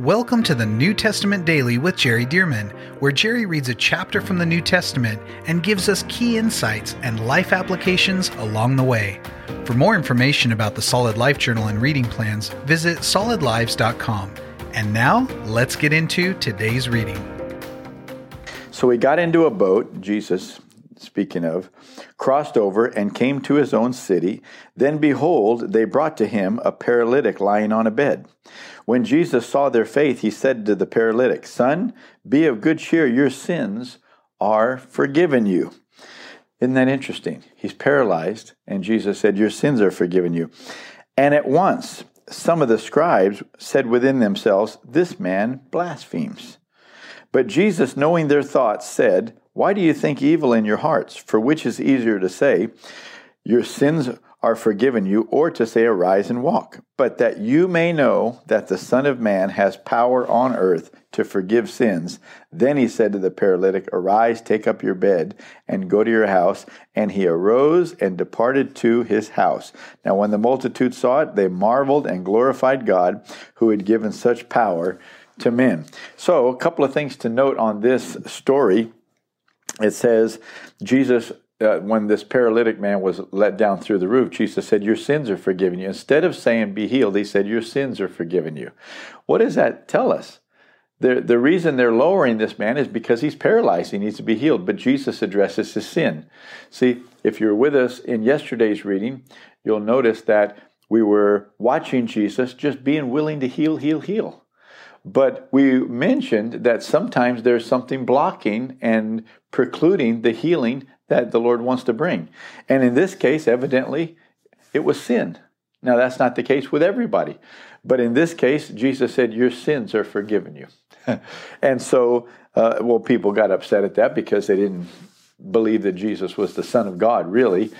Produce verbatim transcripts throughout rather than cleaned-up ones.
Welcome to the New Testament Daily with Jerry Dirmann, where Jerry reads a chapter from the New Testament and gives us key insights and life applications along the way. For more information about the Solid Life Journal and reading plans, visit solid lives dot com. And now, let's get into today's reading. So he got into a boat, Jesus, speaking of, crossed over and came to his own city. Then behold, they brought to him a paralytic lying on a bed. When Jesus saw their faith, he said to the paralytic, "Son, be of good cheer, your sins are forgiven you." Isn't that interesting? He's paralyzed, and Jesus said, "Your sins are forgiven you." And at once, some of the scribes said within themselves, "This man blasphemes." But Jesus, knowing their thoughts, said, "Why do you think evil in your hearts? For which is easier to say, 'Your sins are forgiven you,' or to say, 'Arise and walk'? But that you may know that the Son of Man has power on earth to forgive sins." Then he said to the paralytic, "Arise, take up your bed, and go to your house." And he arose and departed to his house. Now when the multitude saw it, they marveled and glorified God, who had given such power to men. So a couple of things to note on this story. It says, Jesus, uh, when this paralytic man was let down through the roof, Jesus said, "Your sins are forgiven you." Instead of saying, "Be healed," he said, "Your sins are forgiven you." What does that tell us? The, the reason they're lowering this man is because he's paralyzed. He needs to be healed. But Jesus addresses his sin. See, if you're with us in yesterday's reading, you'll notice that we were watching Jesus just being willing to heal, heal, heal. But we mentioned that sometimes there's something blocking and precluding the healing that the Lord wants to bring. And in this case, evidently, it was sin. Now, that's not the case with everybody. But in this case, Jesus said, "Your sins are forgiven you." And so, uh, well, people got upset at that because they didn't believe that Jesus was the Son of God, really.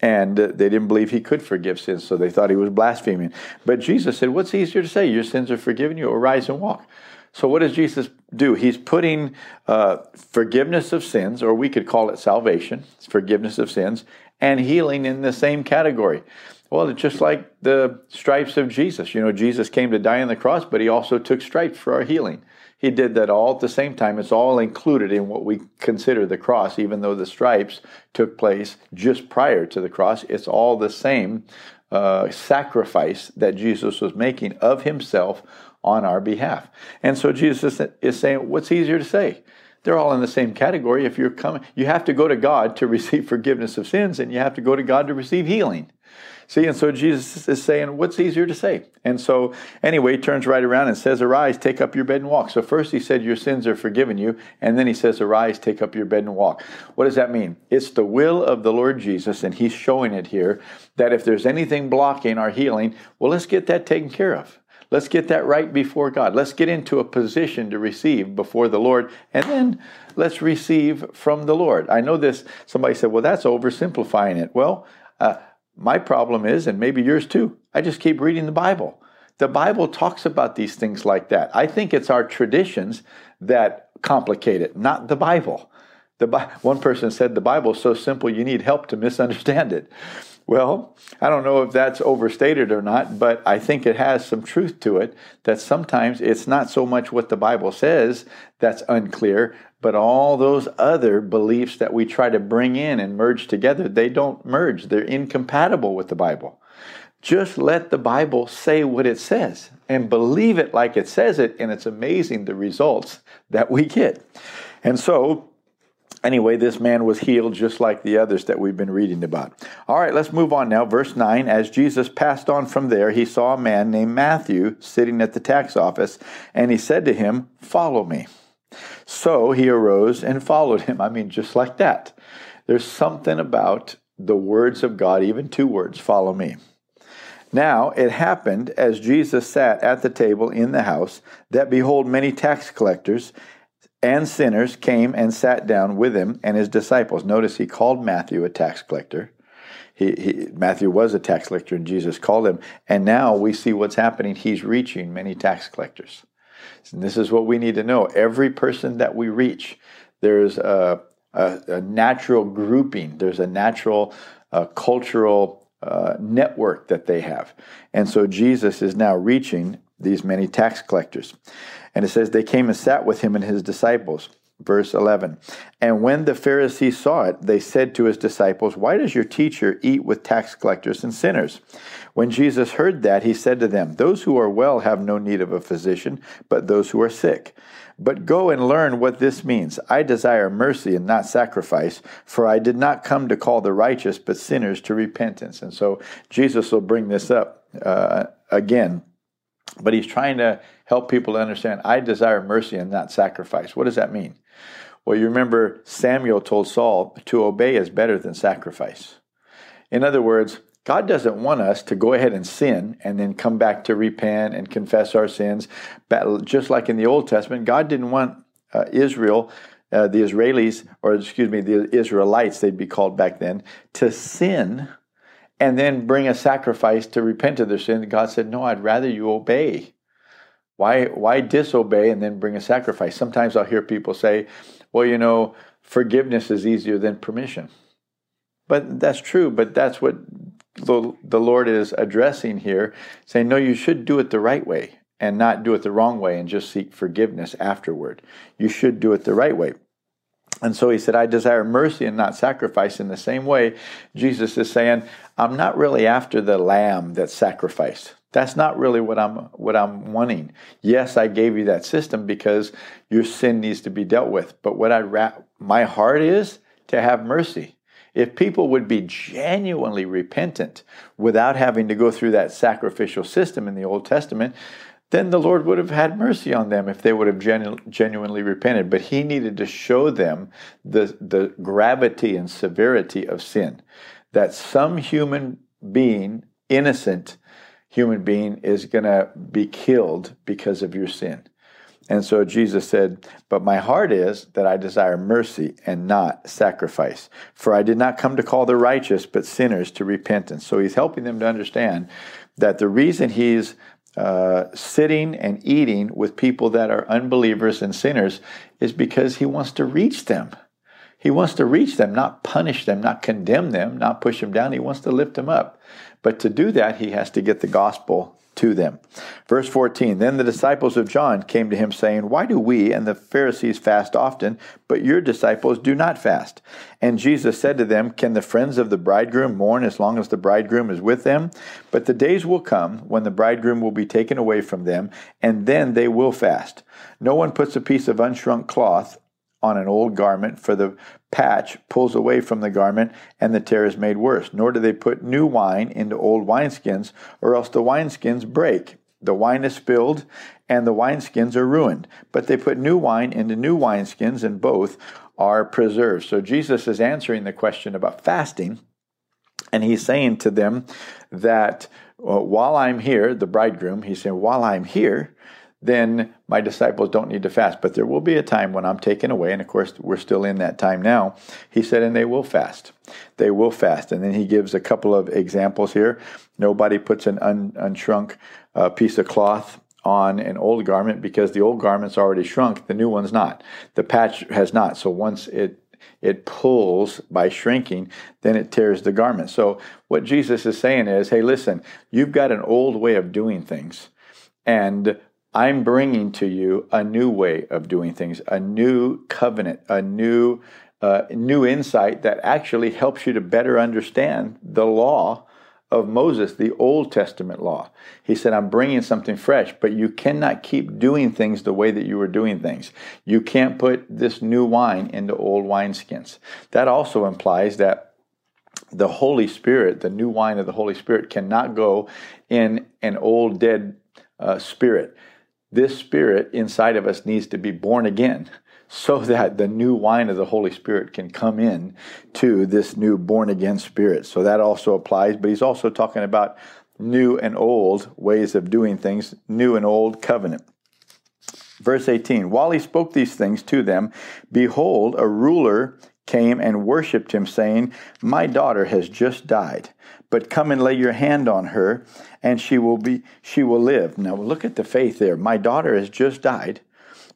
And they didn't believe he could forgive sins, so they thought he was blaspheming. But Jesus said, "What's easier to say? Your sins are forgiven you, arise and walk." So what does Jesus do? He's putting uh, forgiveness of sins, or we could call it salvation, it's forgiveness of sins, and healing in the same category. Well, it's just like the stripes of Jesus. You know, Jesus came to die on the cross, but he also took stripes for our healing. He did that all at the same time. It's all included in what we consider the cross, even though the stripes took place just prior to the cross. It's all the same uh, sacrifice that Jesus was making of himself on our behalf. And so Jesus is saying, what's easier to say? They're all in the same category. If you're coming, you have to go to God to receive forgiveness of sins, and you have to go to God to receive healing. See, and so Jesus is saying, what's easier to say? And so, anyway, he turns right around and says, "Arise, take up your bed and walk." So first he said, "Your sins are forgiven you," and then he says, "Arise, take up your bed and walk." What does that mean? It's the will of the Lord Jesus, and he's showing it here, that if there's anything blocking our healing, well, let's get that taken care of. Let's get that right before God. Let's get into a position to receive before the Lord, and then let's receive from the Lord. I know this, somebody said, "Well, that's oversimplifying it." Well, uh, my problem is, and maybe yours too, I just keep reading the Bible. The Bible talks about these things like that. I think it's our traditions that complicate it, not the Bible. The Bi- One person said the Bible is so simple you need help to misunderstand it. Well, I don't know if that's overstated or not, but I think it has some truth to it, that sometimes it's not so much what the Bible says that's unclear, but all those other beliefs that we try to bring in and merge together, they don't merge. They're incompatible with the Bible. Just let the Bible say what it says and believe it like it says it, and it's amazing the results that we get. And so, anyway, this man was healed just like the others that we've been reading about. All right, let's move on now. Verse nine, "As Jesus passed on from there, he saw a man named Matthew sitting at the tax office, and he said to him, 'Follow me.' So he arose and followed him." I mean, just like that. There's something about the words of God, even two words, "Follow me." "Now it happened, as Jesus sat at the table in the house, that behold, many tax collectors and sinners came and sat down with him and his disciples." Notice he called Matthew a tax collector. He, he, Matthew was a tax collector, and Jesus called him. And now we see what's happening. He's reaching many tax collectors. And this is what we need to know. Every person that we reach, there's a, a, a natural grouping. There's a natural uh, cultural uh, network that they have. And so Jesus is now reaching these many tax collectors. And it says, they came and sat with him and his disciples. Verse eleven, and when the Pharisees saw it, they said to his disciples, why does your teacher eat with tax collectors and sinners? When Jesus heard that, he said to them, those who are well have no need of a physician, but those who are sick. But go and learn what this means. I desire mercy and not sacrifice, for I did not come to call the righteous, but sinners to repentance. And so Jesus will bring this up uh, again. But he's trying to help people to understand, I desire mercy and not sacrifice. What does that mean? Well, you remember Samuel told Saul, to obey is better than sacrifice. In other words, God doesn't want us to go ahead and sin and then come back to repent and confess our sins. But just like in the Old Testament, God didn't want uh, Israel, uh, the Israelis, or excuse me, the Israelites, they'd be called back then, to sin and then bring a sacrifice to repent of their sin. God said, no, I'd rather you obey. Why, why disobey and then bring a sacrifice? Sometimes I'll hear people say, well, you know, forgiveness is easier than permission. But that's true, but that's what the, the Lord is addressing here, saying, no, you should do it the right way and not do it the wrong way and just seek forgiveness afterward. You should do it the right way. And so he said, I desire mercy and not sacrifice. In the same way, Jesus is saying, I'm not really after the lamb that's sacrificed. That's not really what I'm what I'm wanting. Yes, I gave you that system because your sin needs to be dealt with. But what I ra- my heart is to have mercy. If people would be genuinely repentant without having to go through that sacrificial system in the Old Testament, then the Lord would have had mercy on them if they would have genu- genuinely repented. But he needed to show them the, the gravity and severity of sin, that some human being, innocent human being, is going to be killed because of your sin. And so Jesus said, but my heart is that I desire mercy and not sacrifice. For I did not come to call the righteous, but sinners to repentance. So he's helping them to understand that the reason he's Uh, sitting and eating with people that are unbelievers and sinners is because he wants to reach them. He wants to reach them, not punish them, not condemn them, not push them down. He wants to lift them up. But to do that, he has to get the gospel to them. Verse fourteen, then the disciples of John came to him saying, why do we and the Pharisees fast often, but your disciples do not fast? And Jesus said to them, can the friends of the bridegroom mourn as long as the bridegroom is with them? But the days will come when the bridegroom will be taken away from them, and then they will fast. No one puts a piece of unshrunk cloth on an old garment, for the patch pulls away from the garment, and the tear is made worse. Nor do they put new wine into old wineskins, or else the wineskins break. The wine is spilled, and the wineskins are ruined. But they put new wine into new wineskins, and both are preserved. So Jesus is answering the question about fasting, and he's saying to them that uh, while I'm here, the bridegroom, he's saying, while I'm here, then my disciples don't need to fast. But there will be a time when I'm taken away. And of course, we're still in that time now. He said, and they will fast. They will fast. And then he gives a couple of examples here. Nobody puts an un- unshrunk uh, piece of cloth on an old garment, because the old garment's already shrunk. The new one's not. The patch has not. So once it It pulls by shrinking, then it tears the garment. So what Jesus is saying is, hey, listen, you've got an old way of doing things, and I'm bringing to you a new way of doing things, a new covenant, a new uh, new insight that actually helps you to better understand the law of Moses, the Old Testament law. He said, I'm bringing something fresh, but you cannot keep doing things the way that you were doing things. You can't put this new wine into old wineskins. That also implies that the Holy Spirit, the new wine of the Holy Spirit, cannot go in an old dead uh, spirit. This spirit inside of us needs to be born again, so that the new wine of the Holy Spirit can come in to this new born-again spirit. So that also applies, but he's also talking about new and old ways of doing things, new and old covenant. Verse eighteen, while he spoke these things to them, behold, a ruler came and worshipped him, saying, my daughter has just died, but come and lay your hand on her, and she will be, she will live. Now look at the faith there. My daughter has just died,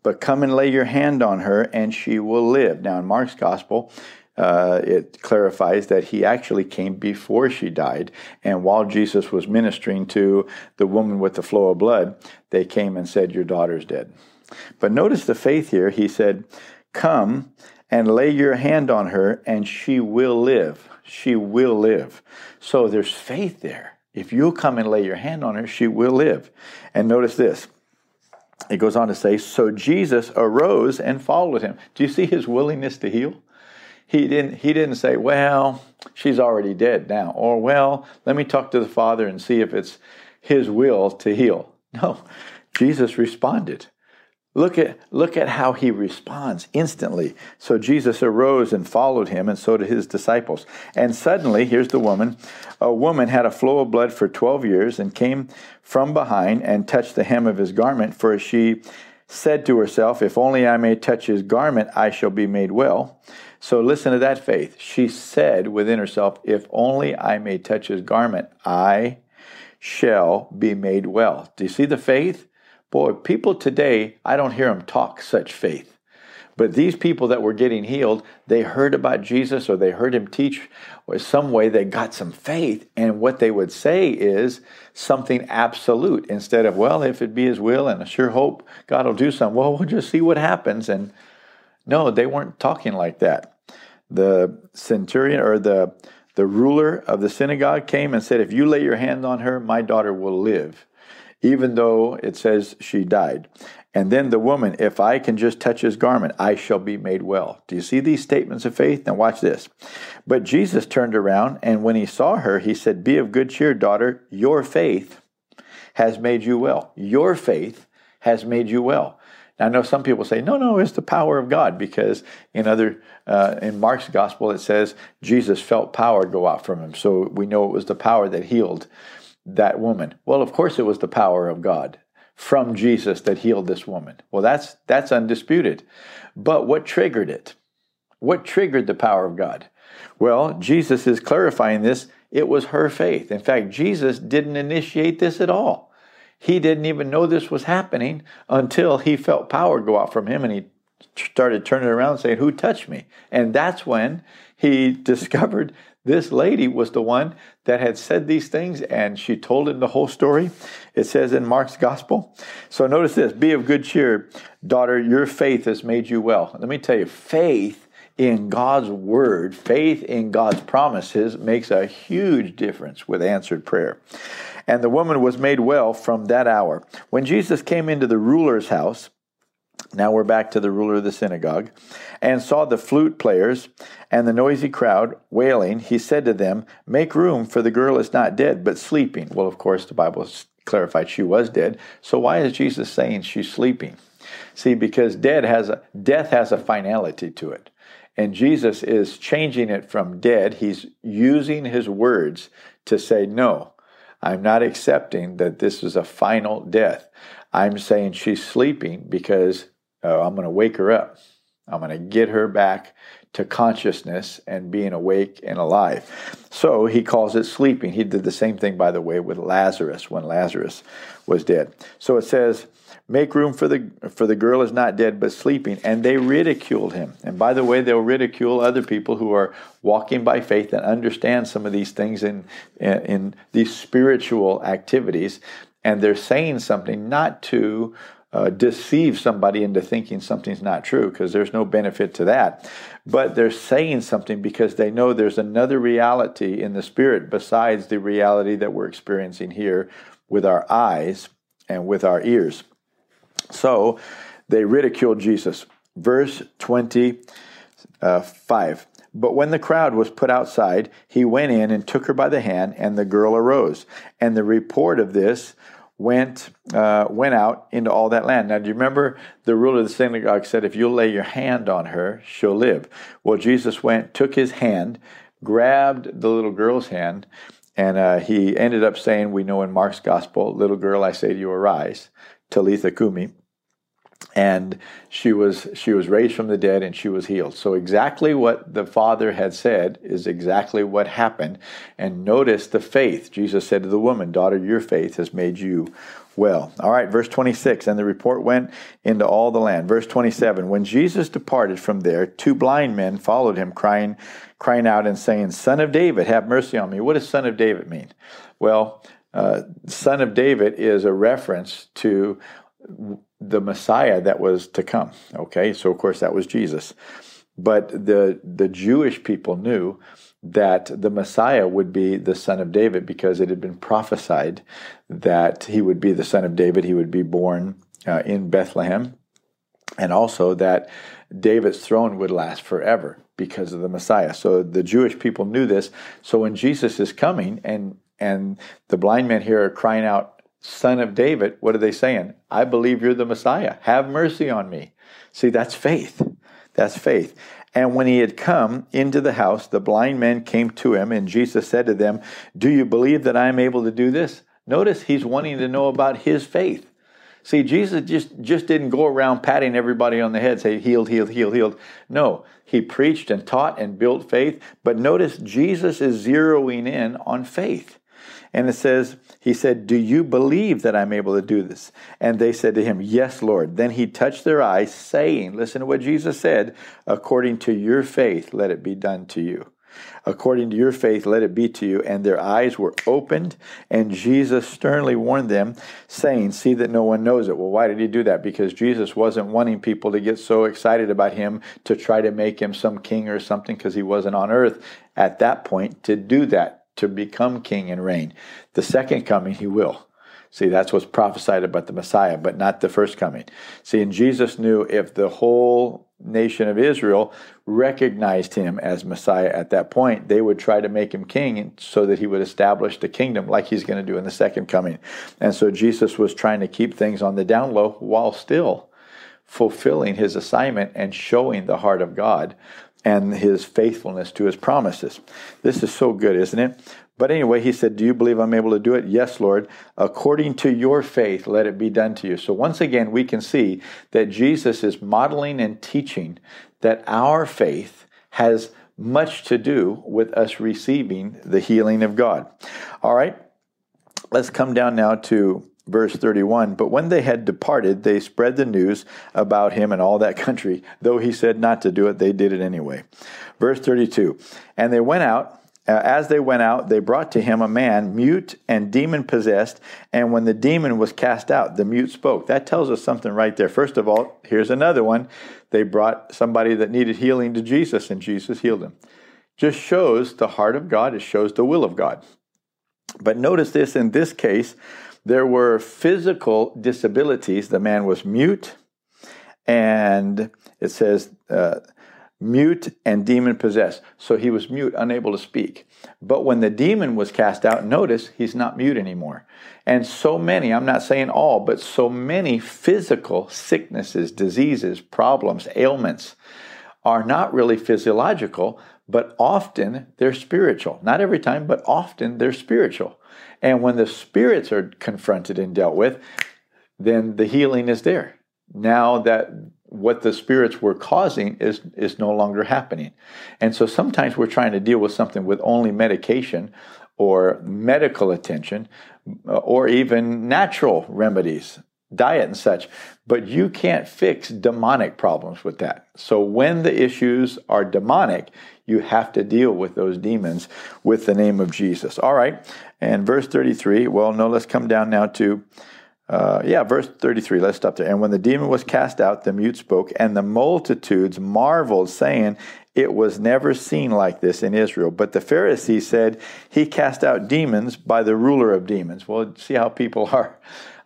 but come and lay your hand on her, and she will live. Now, in Mark's gospel, uh, it clarifies that he actually came before she died. And while Jesus was ministering to the woman with the flow of blood, they came and said, your daughter's dead. But notice the faith here. He said, come and lay your hand on her and she will live. She will live. So there's faith there. If you'll come and lay your hand on her, she will live. And notice this. It goes on to say, so Jesus arose and followed him. Do you see his willingness to heal? He didn't, he didn't say, well, she's already dead now. Or, well, let me talk to the Father and see if it's his will to heal. No, Jesus responded. Look at, look at how he responds instantly. So Jesus arose and followed him, and so did his disciples. And suddenly, here's the woman. A woman had a flow of blood for twelve years and came from behind and touched the hem of his garment, for she said to herself, if only I may touch his garment, I shall be made well. So listen to that faith. She said within herself, if only I may touch his garment, I shall be made well. Do you see the faith? Boy, people today, I don't hear them talk such faith. But these people that were getting healed, they heard about Jesus or they heard him teach or some way they got some faith. And what they would say is something absolute instead of, well, if it be his will and I sure hope God will do something. Well, we'll just see what happens. And no, they weren't talking like that. The centurion or the, the ruler of the synagogue came and said, if you lay your hand on her, my daughter will live. Even though it says she died. And then the woman, if I can just touch his garment, I shall be made well. Do you see these statements of faith? Now watch this. But Jesus turned around, and when he saw her, he said, be of good cheer, daughter. Your faith has made you well. Your faith has made you well. Now, I know some people say, no, no, it's the power of God, because in other uh, in Mark's gospel, it says Jesus felt power go out from him. So we know it was the power that healed that woman. Well, of course it was the power of God from Jesus that healed this woman. Well, that's that's undisputed. But what triggered it? What triggered the power of God? Well, Jesus is clarifying this. It was her faith. In fact, Jesus didn't initiate this at all. He didn't even know this was happening until he felt power go out from him and he started turning around saying, who touched me? And that's when he discovered this lady was the one that had said these things, and she told him the whole story. It says in Mark's gospel. So notice this, be of good cheer, daughter, your faith has made you well. Let me tell you, faith in God's word, faith in God's promises makes a huge difference with answered prayer. And the woman was made well from that hour. When Jesus came into the ruler's house, now we're back to the ruler of the synagogue, and saw the flute players and the noisy crowd wailing. He said to them, make room, for the girl is not dead, but sleeping. Well, of course, the Bible clarified she was dead. So why is Jesus saying she's sleeping? See, because dead has a, death has a finality to it. And Jesus is changing it from dead. He's using his words to say, no, I'm not accepting that this is a final death. I'm saying she's sleeping because Uh, I'm going to wake her up. I'm going to get her back to consciousness and being awake and alive. So he calls it sleeping. He did the same thing, by the way, with Lazarus when Lazarus was dead. So it says, make room for the for the girl is not dead, but sleeping. And they ridiculed him. And by the way, they'll ridicule other people who are walking by faith and understand some of these things in in, in these spiritual activities. And they're saying something not to Uh, deceive somebody into thinking something's not true, because there's no benefit to that. But they're saying something because they know there's another reality in the spirit besides the reality that we're experiencing here with our eyes and with our ears. So they ridiculed Jesus. Verse twenty-five. But when the crowd was put outside, he went in and took her by the hand, and the girl arose. And the report of this went uh, went out into all that land. Now, do you remember the ruler of the synagogue said, if you'll lay your hand on her, she'll live. Well, Jesus went, took his hand, grabbed the little girl's hand, and uh, he ended up saying, we know in Mark's gospel, little girl, I say to you, arise, Talitha kumi. And she was she was raised from the dead, and she was healed. So exactly what the Father had said is exactly what happened. And notice the faith. Jesus said to the woman, "Daughter, your faith has made you well." All right, verse twenty-six, and the report went into all the land. Verse twenty-seven, when Jesus departed from there, two blind men followed him, crying crying out and saying, "Son of David, have mercy on me." What does Son of David mean? Well, uh, Son of David is a reference to the Messiah that was to come. Okay, so of course that was Jesus. But the the Jewish people knew that the Messiah would be the Son of David because it had been prophesied that he would be the Son of David. He would be born uh, in Bethlehem, and also that David's throne would last forever because of the Messiah. So the Jewish people knew this. So when Jesus is coming and and the blind men here are crying out, "Son of David," what are they saying? "I believe you're the Messiah. Have mercy on me." See, that's faith. That's faith. And when he had come into the house, the blind men came to him, and Jesus said to them, "Do you believe that I am able to do this?" Notice he's wanting to know about his faith. See, Jesus just, just didn't go around patting everybody on the head, say, "Healed, healed, healed, healed." No, he preached and taught and built faith. But notice Jesus is zeroing in on faith. And it says, he said, "Do you believe that I'm able to do this?" And they said to him, "Yes, Lord." Then he touched their eyes, saying, listen to what Jesus said, "According to your faith, let it be done to you." According to your faith, let it be to you. And their eyes were opened, and Jesus sternly warned them, saying, "See that no one knows it." Well, why did he do that? Because Jesus wasn't wanting people to get so excited about him to try to make him some king or something, because he wasn't on earth at that point to do that, to become king and reign. The second coming, he will. See, that's what's prophesied about the Messiah, but not the first coming. See, and Jesus knew if the whole nation of Israel recognized him as Messiah at that point, they would try to make him king so that he would establish the kingdom like he's going to do in the second coming. And so Jesus was trying to keep things on the down low while still fulfilling his assignment and showing the heart of God and his faithfulness to his promises. This is so good, isn't it? But anyway, he said, "Do you believe I'm able to do it?" "Yes, Lord." "According to your faith, let it be done to you." So once again, we can see that Jesus is modeling and teaching that our faith has much to do with us receiving the healing of God. All right, let's come down now to verse thirty-one, "But when they had departed, they spread the news about him in all that country. Though he said not to do it, they did it anyway." Verse thirty-two, "And they went out, uh, as they went out, they brought to him a man mute and demon-possessed, and when the demon was cast out, the mute spoke." That tells us something right there. First of all, here's another one. They brought somebody that needed healing to Jesus, and Jesus healed him. Just shows the heart of God. It shows the will of God. But notice this, in this case, there were physical disabilities. The man was mute, and it says uh, mute and demon-possessed. So he was mute, unable to speak. But when the demon was cast out, notice he's not mute anymore. And so many, I'm not saying all, but so many physical sicknesses, diseases, problems, ailments are not really physiological, but often they're spiritual. Not every time, but often they're spiritual. And when the spirits are confronted and dealt with, then the healing is there. Now that what the spirits were causing is, is no longer happening. And so sometimes we're trying to deal with something with only medication or medical attention or even natural remedies, diet and such, but you can't fix demonic problems with that. So when the issues are demonic, you have to deal with those demons with the name of Jesus. All right, and verse thirty-three, well, no, let's come down now to, uh, yeah, verse thirty-three, let's stop there. "And when the demon was cast out, the mute spoke, and the multitudes marveled, saying, 'It was never seen like this in Israel.' But the Pharisees said, 'He cast out demons by the ruler of demons.'" Well, see how people are.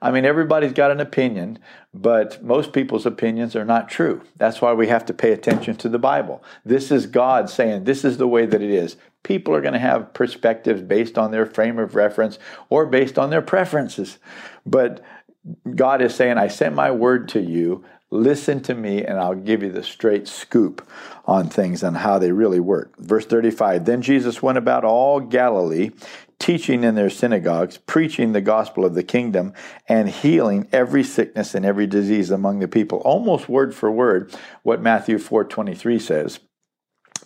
I mean, everybody's got an opinion, but most people's opinions are not true. That's why we have to pay attention to the Bible. This is God saying, this is the way that it is. People are going to have perspectives based on their frame of reference or based on their preferences. But God is saying, I sent my word to you. Listen to me, and I'll give you the straight scoop on things and how they really work. Verse thirty-five, "Then Jesus went about all Galilee, teaching in their synagogues, preaching the gospel of the kingdom, and healing every sickness and every disease among the people. Almost word for word what Matthew four twenty-three says.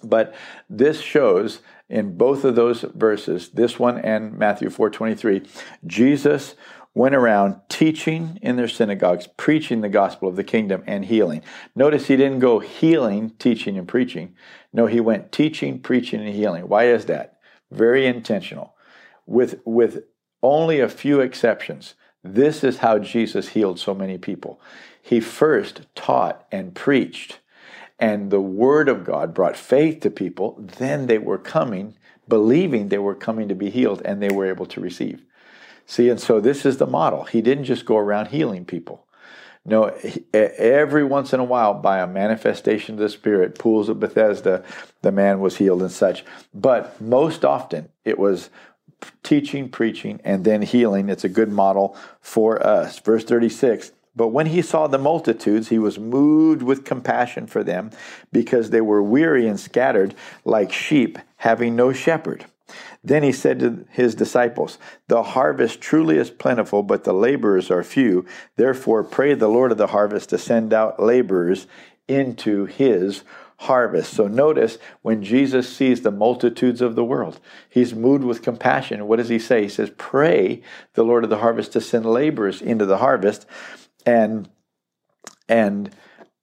But this shows in both of those verses, this one and Matthew four twenty-three, Jesus went around teaching in their synagogues, preaching the gospel of the kingdom, and healing. Notice he didn't go healing, teaching, and preaching. No, he went teaching, preaching, and healing. Why is that? Very intentional. With, with only a few exceptions, this is how Jesus healed so many people. He first taught and preached, and the word of God brought faith to people. Then they were coming, believing they were coming to be healed, and they were able to receive. See, and so this is the model. He didn't just go around healing people. No, every once in a while, by a manifestation of the Spirit, pools of Bethesda, the man was healed and such. But most often, it was teaching, preaching, and then healing. It's a good model for us. Verse thirty-six, but when he saw the multitudes, he was moved with compassion for them, because they were weary and scattered like sheep having no shepherd. Then he said to his disciples, the harvest truly is plentiful, but the laborers are few. Therefore, pray the Lord of the harvest to send out laborers into his harvest. So notice, when Jesus sees the multitudes of the world, he's moved with compassion. What does he say? He says, pray the Lord of the harvest to send laborers into the harvest. And, and,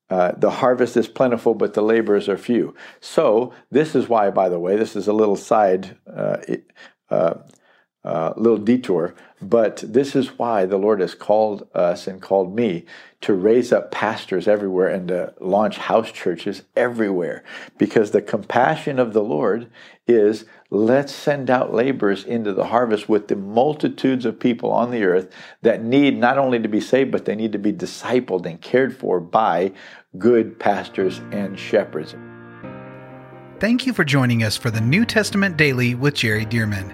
Uh, the harvest is plentiful, but the laborers are few. So this is why, by the way, this is a little side, uh, uh, uh, little detour, but this is why the Lord has called us and called me to raise up pastors everywhere and to launch house churches everywhere, because the compassion of the Lord is, let's send out laborers into the harvest with the multitudes of people on the earth that need not only to be saved, but they need to be discipled and cared for by good pastors and shepherds. Thank you for joining us for the New Testament Daily with Jerry Dirmann.